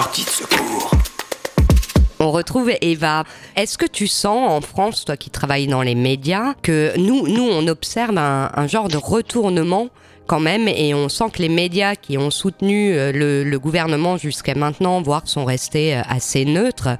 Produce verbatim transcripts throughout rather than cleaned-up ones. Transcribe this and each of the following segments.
Sortie de secours. On retrouve Eva. Est-ce que tu sens en France, toi qui travailles dans les médias, que nous, nous on observe un, un genre de retournement quand même, et on sent que les médias qui ont soutenu le, le gouvernement jusqu'à maintenant, voire sont restés assez neutres,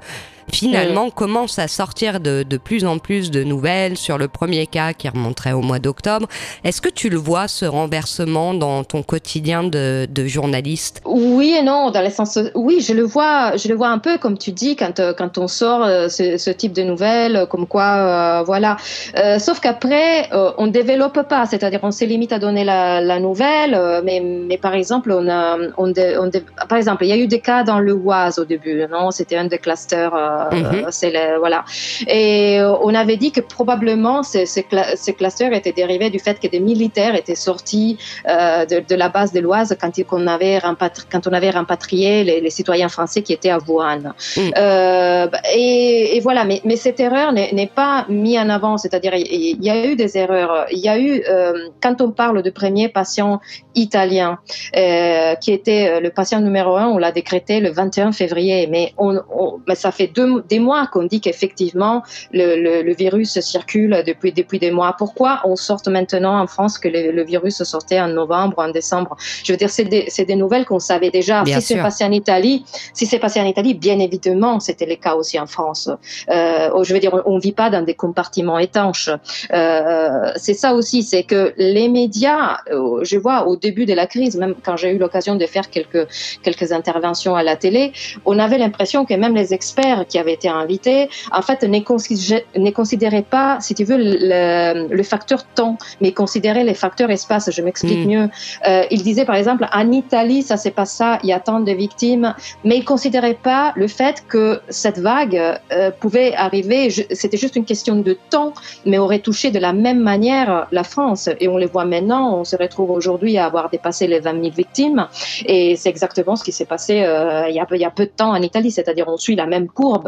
finalement mmh. commencent à sortir de, de plus en plus de nouvelles sur le premier cas qui remonterait au mois d'octobre. Est-ce que tu le vois, ce renversement, dans ton quotidien de, de journaliste ? Oui et non, dans le sens, oui, je le vois, je le vois un peu comme tu dis quand quand on sort euh, ce, ce type de nouvelles, comme quoi, euh, voilà. Euh, sauf qu'après, euh, on développe pas, c'est-à-dire on se limite à donner la, la nouvelle, euh, mais mais par exemple, on a, on, dé, on dé, par exemple, il y a eu des cas dans le Oise au début, non ? C'était un des clusters. Euh, Mmh. C'est le, voilà. Et on avait dit que probablement ce, ce, cla- ce cluster était dérivé du fait que des militaires étaient sortis euh, de, de la base de l'Oise quand, il, qu'on avait rampatri- quand on avait rampatrié les, les citoyens français qui étaient à Wuhan. Mmh. Euh, et, et voilà, mais, mais cette erreur n'est, n'est pas mise en avant, c'est-à-dire il y a eu des erreurs. Il y a eu, euh, quand on parle du premier patient italien, euh, qui était le patient numéro un, on l'a décrété le vingt et un février, mais, on, on, mais ça fait deux des mois qu'on dit qu'effectivement le, le, le virus circule depuis, depuis des mois. Pourquoi on sort maintenant en France que le, le virus sortait en novembre, en décembre ? Je veux dire, c'est des, c'est des nouvelles qu'on savait déjà. Bien si sûr. c'est passé en Italie, si c'est passé en Italie, bien évidemment, c'était le cas aussi en France. Euh, je veux dire, on ne vit pas dans des compartiments étanches. Euh, c'est ça aussi, c'est que les médias, je vois au début de la crise, même quand j'ai eu l'occasion de faire quelques, quelques interventions à la télé, on avait l'impression que même les experts qui avait été invité, en fait, ne considérait, ne considérait pas, si tu veux, le, le facteur temps, mais considérait les facteurs espace. Je m'explique mmh. mieux. Euh, il disait, par exemple, en Italie, ça c'est pas ça, il y a tant de victimes, mais il considérait pas le fait que cette vague euh, pouvait arriver. Je, c'était juste une question de temps, mais aurait touché de la même manière la France. Et on les voit maintenant, on se retrouve aujourd'hui à avoir dépassé les vingt mille victimes, et c'est exactement ce qui s'est passé euh, il y a, il y a peu de temps en Italie, c'est-à-dire on suit la même courbe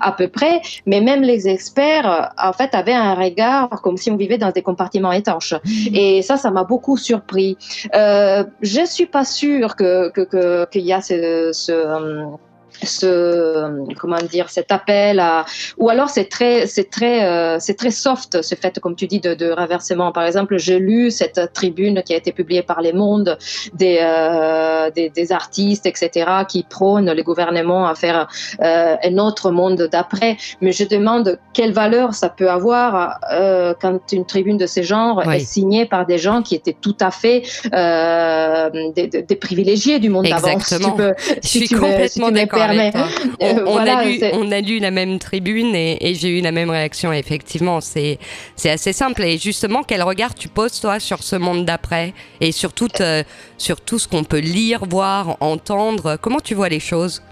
à peu près, mais même les experts en fait avaient un regard comme si on vivait dans des compartiments étanches. Et ça, ça m'a beaucoup surpris. Euh, je suis pas sûre que que que qu'il y a ce, ce ce comment dire cet appel à, ou alors c'est très c'est très euh, c'est très soft ce fait comme tu dis de, de renversement. Par exemple, j'ai lu cette tribune qui a été publiée par Les Mondes des euh, des, des artistes, etc., qui prônent le gouvernement à faire euh, un autre monde d'après, mais je demande quelle valeur ça peut avoir euh, quand une tribune de ce genre oui. est signée par des gens qui étaient tout à fait euh, des, des privilégiés du monde d'avant. Exactement. Avant, si tu peux, je si suis tu complètement veux, si d'accord. On, on, voilà, a lu, on a lu la même tribune et, et j'ai eu la même réaction. Effectivement, c'est, c'est assez simple. Et justement, quel regard tu poses, toi, sur ce monde d'après et sur tout, euh, sur tout ce qu'on peut lire, voir, entendre ? Comment tu vois les choses ?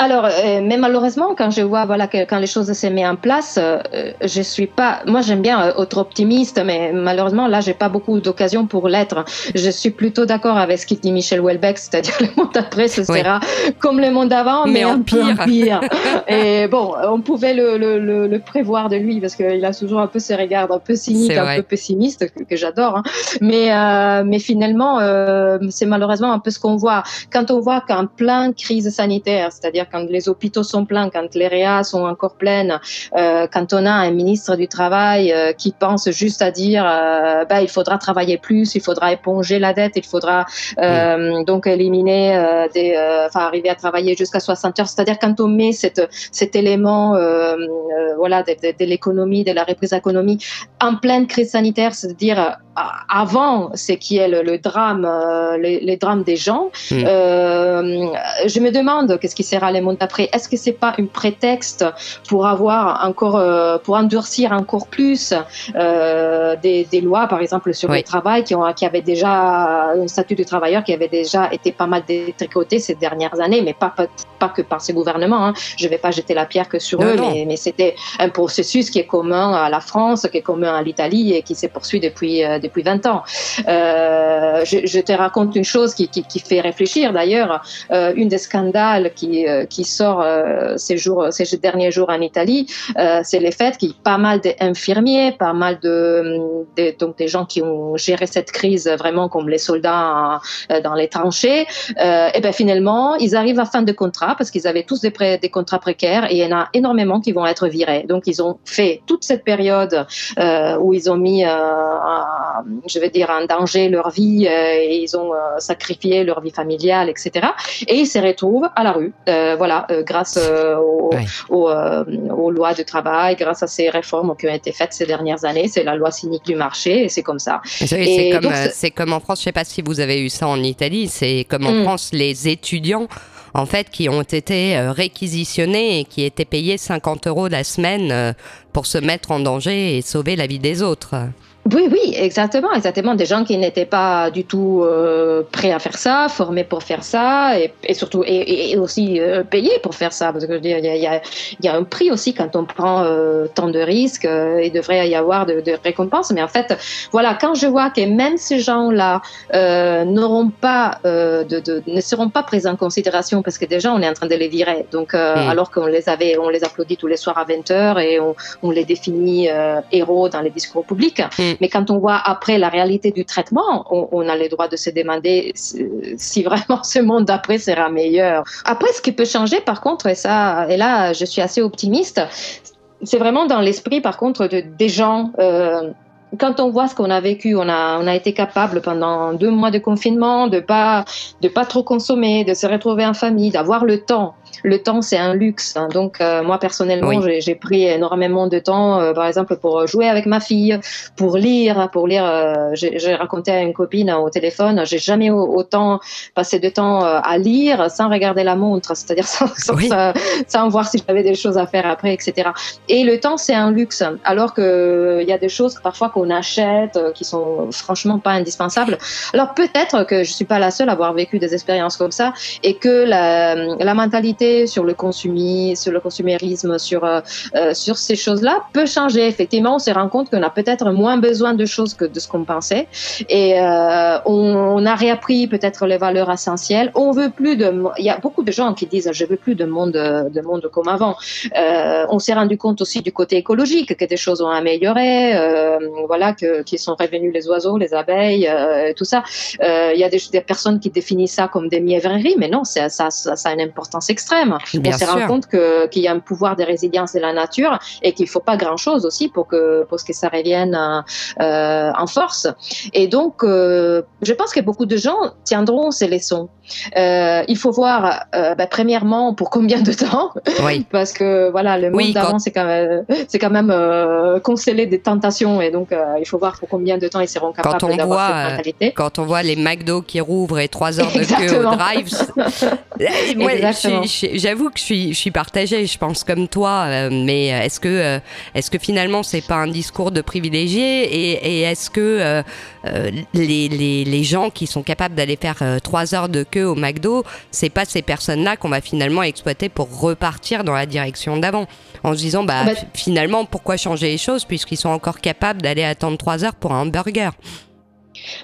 Alors, euh, mais malheureusement, quand je vois, voilà, que, quand les choses se mettent en place, euh, je suis pas. Moi, j'aime bien euh, être optimiste, mais malheureusement, là, j'ai pas beaucoup d'occasion pour l'être. Je suis plutôt d'accord avec ce qu'il dit Michel Houellebecq, c'est-à-dire le monde après, ce oui. sera comme le monde avant, mais, mais en pire. pire. Et bon, on pouvait le, le, le, le prévoir de lui parce qu'il a toujours un peu ses regards un peu cyniques, un peu pessimistes, que, que j'adore. Hein. Mais euh, mais finalement, euh, c'est malheureusement un peu ce qu'on voit quand on voit qu'en pleine crise sanitaire. C'est-à-dire quand les hôpitaux sont pleins, quand les réas sont encore pleines, euh, quand on a un ministre du Travail euh, qui pense juste à dire euh, bah, il faudra travailler plus, il faudra éponger la dette, il faudra euh, oui. donc éliminer, euh, des, euh, enfin arriver à travailler jusqu'à soixante heures. C'est-à-dire quand on met cette, cet élément euh, euh, voilà, de, de, de l'économie, de la reprise économique en pleine crise sanitaire, c'est-à-dire avant ce qui est le, le drame, euh, les, les drames des gens, oui. euh, je me demande qu'est-ce qui sera les mondes d'après. Est-ce que c'est pas un prétexte pour avoir encore, euh, pour endurcir encore plus euh, des, des lois, par exemple sur oui. le travail, qui ont, qui avaient déjà un statut de travailleur qui avait déjà été pas mal détricoté ces dernières années, mais pas pas, pas que par ce gouvernement. Hein. Je vais pas jeter la pierre que sur non, eux, non. Mais, mais c'était un processus qui est commun à la France, qui est commun à l'Italie et qui s'est poursuivi depuis euh, depuis vingt ans. Euh, je, je te raconte une chose qui qui, qui fait réfléchir d'ailleurs. Euh, une des scandales qui qui, euh, qui sort euh, ces, jours, ces derniers jours en Italie, euh, c'est le fait qu'il y a pas mal d'infirmiers, pas mal de, de, donc des gens qui ont géré cette crise vraiment comme les soldats euh, dans les tranchées. Euh, et bien finalement, ils arrivent à fin de contrat parce qu'ils avaient tous des, pré- des contrats précaires et il y en a énormément qui vont être virés. Donc ils ont fait toute cette période euh, où ils ont mis, euh, un, je vais dire, en danger leur vie euh, et ils ont euh, sacrifié leur vie familiale, et cetera. Et ils se retrouvent à la rue, euh, voilà, euh, grâce euh, au, oui. au, euh, aux lois du travail, grâce à ces réformes qui ont été faites ces dernières années. C'est la loi cynique du marché et c'est comme ça. Et c'est, et c'est, comme, donc, c'est... c'est comme en France, je ne sais pas si vous avez eu ça en Italie, c'est comme en mmh. France, les étudiants en fait, qui ont été réquisitionnés et qui étaient payés cinquante euros la semaine pour se mettre en danger et sauver la vie des autres. Oui, oui, exactement, exactement. Des gens qui n'étaient pas du tout euh, prêts à faire ça, formés pour faire ça, et, et surtout et, et aussi euh, payés pour faire ça, parce que je veux dire, il y a, y a, y a un prix aussi quand on prend euh, tant de risques. Euh, il devrait y avoir de, de récompenses, mais en fait, voilà, quand je vois que même ces gens-là euh, n'auront pas, euh, de, de, ne seront pas pris en considération, parce que déjà on est en train de les virer. Donc, euh, mmh. alors qu'on les avait, on les applaudit tous les soirs à vingt heures et on, on les définit euh, héros dans les discours publics. Mmh. Mais quand on voit après la réalité du traitement, on, on a le droit de se demander si, si vraiment ce monde d'après sera meilleur. Après, ce qui peut changer, par contre, et, ça, et là, je suis assez optimiste, c'est vraiment dans l'esprit, par contre, de, des gens... Euh, Quand on voit ce qu'on a vécu, on a, on a été capable pendant deux mois de confinement de pas, de pas trop consommer, de se retrouver en famille, d'avoir le temps. Le temps, c'est un luxe. Hein. Donc, euh, moi, personnellement, oui. j'ai, j'ai pris énormément de temps, euh, par exemple, pour jouer avec ma fille, pour lire. Pour lire euh, j'ai, j'ai raconté à une copine euh, au téléphone, j'ai jamais autant passé de temps euh, à lire sans regarder la montre, c'est-à-dire sans, sans, oui. sans, sans voir si j'avais des choses à faire après, et cetera. Et le temps, c'est un luxe. Alors qu'il y a des choses que parfois qu'on achète, qui sont franchement pas indispensables. Alors peut-être que je suis pas la seule à avoir vécu des expériences comme ça et que la, la mentalité sur le consumi, sur le consumérisme, sur euh, sur ces choses-là peut changer. Effectivement, on se rend compte qu'on a peut-être moins besoin de choses que de ce qu'on pensait et euh, on, on a réappris peut-être les valeurs essentielles. On veut plus de. Il y a beaucoup de gens qui disent je veux plus de monde de monde comme avant. Euh, on s'est rendu compte aussi du côté écologique que des choses ont amélioré. Euh, Voilà, que, qui sont revenus les oiseaux, les abeilles, euh, tout ça. Il euh, y a des, des personnes qui définissent ça comme des mièvreries, mais non, ça, ça, ça, ça a une importance extrême. Bien on sûr. se rend compte que, qu'il y a un pouvoir de résilience de la nature et qu'il ne faut pas grand-chose aussi pour que, pour que ça revienne euh, en force. Et donc, euh, je pense que beaucoup de gens tiendront ces leçons. Euh, il faut voir, euh, bah, premièrement, pour combien de temps, oui. parce que voilà, le monde oui, d'avant, quand... c'est quand même, c'est quand même euh, constellé des tentations et donc, Euh, il faut voir pour combien de temps ils seront capables quand on d'avoir voit, cette mentalité. Quand on voit les McDo qui rouvrent et trois heures de queue au drive, moi, je suis, j'avoue que je suis, je suis partagée, je pense comme toi, euh, mais est-ce que, euh, est-ce que finalement c'est pas un discours de privilégiés et, et est-ce que euh, euh, les, les, les gens qui sont capables d'aller faire euh, trois heures de queue au McDo, c'est pas ces personnes-là qu'on va finalement exploiter pour repartir dans la direction d'avant, en se disant bah, bah, f- finalement pourquoi changer les choses puisqu'ils sont encore capables d'aller attendre trois heures pour un hamburger.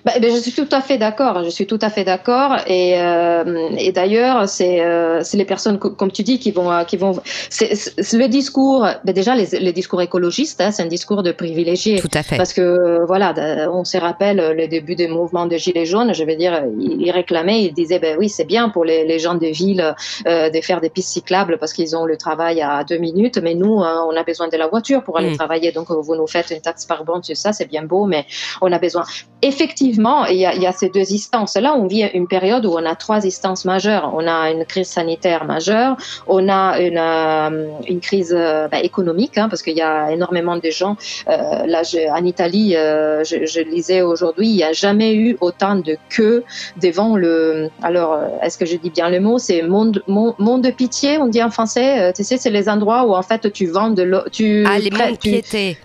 Bah, ben, je suis tout à fait d'accord. Je suis tout à fait d'accord. Et, euh, et d'ailleurs, c'est, euh, c'est les personnes, comme tu dis, qui vont, qui vont. C'est, c'est le discours. Ben déjà, les, les discours écologistes, hein, c'est un discours de privilégiés. Tout à fait. Parce que voilà, on se rappelle le début des mouvements de Gilets jaunes. Je veux dire, ils réclamaient, ils disaient, ben oui, c'est bien pour les, les gens des villes euh, de faire des pistes cyclables parce qu'ils ont le travail à deux minutes. Mais nous, hein, on a besoin de la voiture pour aller mmh. travailler. Donc, vous nous faites une taxe par bande sur ça, c'est bien beau, mais on a besoin. Effectivement, il y, a, il y a ces deux instances. Là, on vit une période où on a trois instances majeures. On a une crise sanitaire majeure, on a une, euh, une crise euh, bah, économique, hein, parce qu'il y a énormément de gens. Euh, là, je, en Italie, euh, je, je lisais aujourd'hui, il n'y a jamais eu autant de queues devant le... Alors, est-ce que je dis bien le mot ? C'est monde, monde, monde de pitié, on dit en français. Euh, tu sais, c'est les endroits où, en fait, tu vends de l'eau... Tu, ah, les mondes piétés.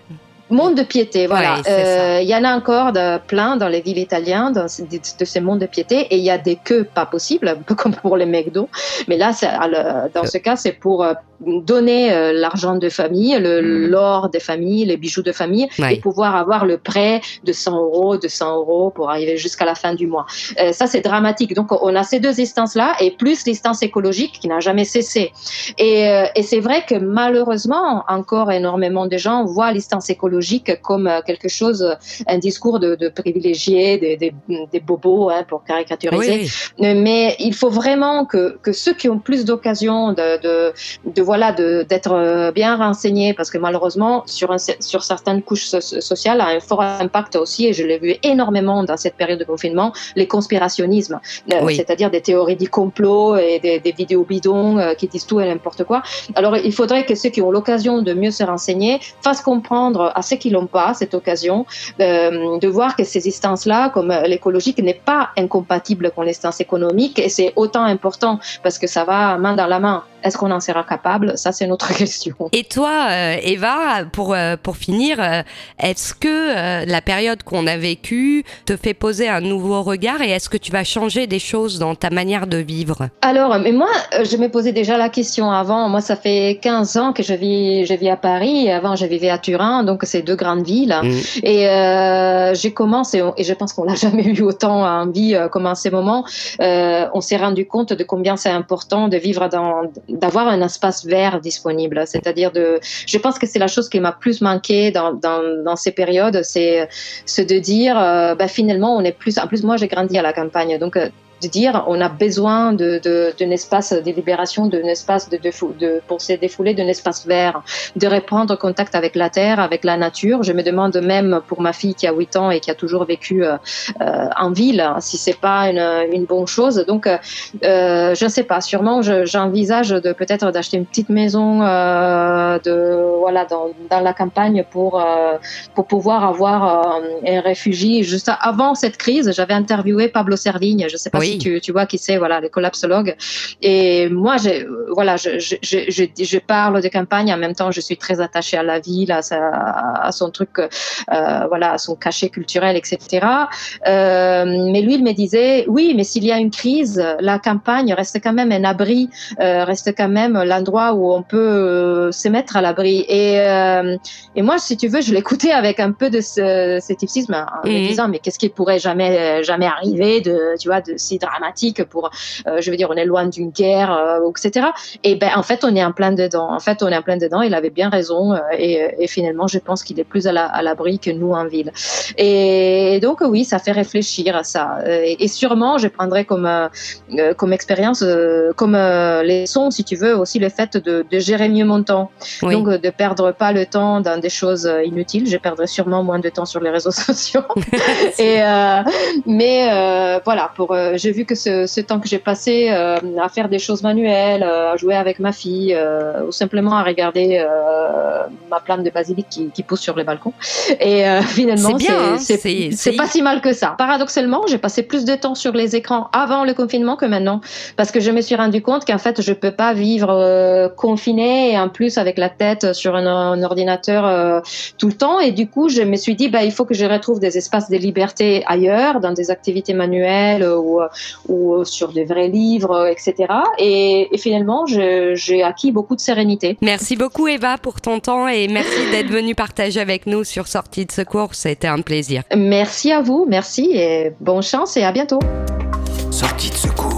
Monde de piété, voilà. Il ouais, euh, y en a encore de, plein dans les villes italiennes, dans, de, de ce monde de piété, et il y a des queues pas possibles, un peu comme pour les McDo. Mais là, c'est, alors, dans ce cas, c'est pour euh, donner euh, l'argent de famille, le, mmh. l'or des familles, les bijoux de famille, ouais. et pouvoir avoir le prêt de cent euros, de cent euros pour arriver jusqu'à la fin du mois. Euh, ça, c'est dramatique. Donc, on a ces deux instances-là, et plus l'instance écologique qui n'a jamais cessé. Et, euh, et c'est vrai que malheureusement, encore énormément de gens voient l'instance écologique comme quelque chose, un discours de, de privilégiés, des, des, des bobos, hein, pour caricaturiser. Oui. Mais il faut vraiment que, que ceux qui ont plus d'occasion de, de, de, voilà, de, d'être bien renseignés, parce que malheureusement, sur, un, sur certaines couches so- sociales, a un fort impact aussi, et je l'ai vu énormément dans cette période de confinement, les conspirationnismes, oui. c'est-à-dire des théories du complot et des, des vidéos bidons qui disent tout et n'importe quoi. Alors, il faudrait que ceux qui ont l'occasion de mieux se renseigner fassent comprendre à ceux qui l'ont pas cette occasion euh, de voir que ces instances-là, comme l'écologique, n'est pas incompatible avec l'instance économique, et c'est autant important parce que ça va main dans la main. Est-ce qu'on en sera capable? Ça, c'est notre question. Et toi, euh, Eva, pour euh, pour finir, euh, est-ce que euh, la période qu'on a vécue te fait poser un nouveau regard, et est-ce que tu vas changer des choses dans ta manière de vivre? Alors, mais moi, je me posais déjà la question avant. Moi, ça fait quinze ans que je vis je vis à Paris. Et avant, je vivais à Turin, donc ces deux grandes villes. Mmh. Et euh, j'ai commencé, et je pense qu'on l'a jamais eu autant en vie comme en ces moments. Euh, on s'est rendu compte de combien c'est important de vivre dans d'avoir un espace vert disponible, c'est-à-dire de, je pense que c'est la chose qui m'a plus manqué dans dans, dans ces périodes, c'est ce de dire, euh, bah finalement on est plus, en plus moi j'ai grandi à la campagne, donc de dire on a besoin de, de, d'un espace de libération, d'un espace de, de, de, pour se défouler, d'un espace vert, de reprendre contact avec la terre, avec la nature. Je me demande même pour ma fille qui a huit ans et qui a toujours vécu euh, en ville, si c'est pas une, une bonne chose. Donc, euh, je ne sais pas, sûrement je, j'envisage de, peut-être d'acheter une petite maison euh, de, voilà, dans, dans la campagne pour, euh, pour pouvoir avoir euh, un réfugié. Juste avant cette crise, j'avais interviewé Pablo Servigne, je ne sais pas oui. Si tu, tu vois qui c'est, voilà, les collapsologues. Et moi, j'ai, voilà, je, je, je, je parle de campagne, en même temps, je suis très attachée à la ville, à, sa, à son truc, euh, voilà, à son cachet culturel, et cetera. Euh, mais lui, il me disait, oui, mais s'il y a une crise, la campagne reste quand même un abri, euh, reste quand même l'endroit où on peut euh, se mettre à l'abri. Et, euh, et moi, si tu veux, je l'écoutais avec un peu de ce, scepticisme, en mmh. me disant, mais qu'est-ce qui pourrait jamais, jamais arriver de, tu vois, de si dramatique pour, euh, je veux dire, on est loin d'une guerre, euh, et cetera. Et ben, en fait, on est en plein dedans. En fait, on est en plein dedans. Il avait bien raison. Euh, et, et finalement, je pense qu'il est plus à, la, à l'abri que nous en ville. Et donc, oui, ça fait réfléchir à ça. Et, et sûrement, je prendrai comme, euh, comme expérience, euh, comme euh, leçon, si tu veux, aussi le fait de, de gérer mieux mon temps. Oui. Donc, de perdre pas le temps dans des choses inutiles. Je perdrai sûrement moins de temps sur les réseaux sociaux. et, euh, mais euh, voilà, pour euh, j'ai vu que ce, ce temps que j'ai passé euh, à faire des choses manuelles, euh, à jouer avec ma fille, euh, ou simplement à regarder euh, ma plante de basilic qui, qui pousse sur les balcons. Et euh, finalement, c'est, bien, c'est, hein, c'est, c'est, c'est, c'est pas si mal que ça. Paradoxalement, j'ai passé plus de temps sur les écrans avant le confinement que maintenant, parce que je me suis rendu compte qu'en fait, je peux pas vivre euh, confinée et en plus avec la tête sur un, un ordinateur euh, tout le temps. Et du coup, je me suis dit, bah, il faut que je retrouve des espaces de liberté ailleurs, dans des activités manuelles ou ou sur de vrais livres, et cetera. Et, et finalement, je, j'ai acquis beaucoup de sérénité. Merci beaucoup, Eva, pour ton temps et merci d'être venue partager avec nous sur Sortie de secours. C'était un plaisir. Merci à vous, merci et bonne chance et à bientôt. Sortie de secours.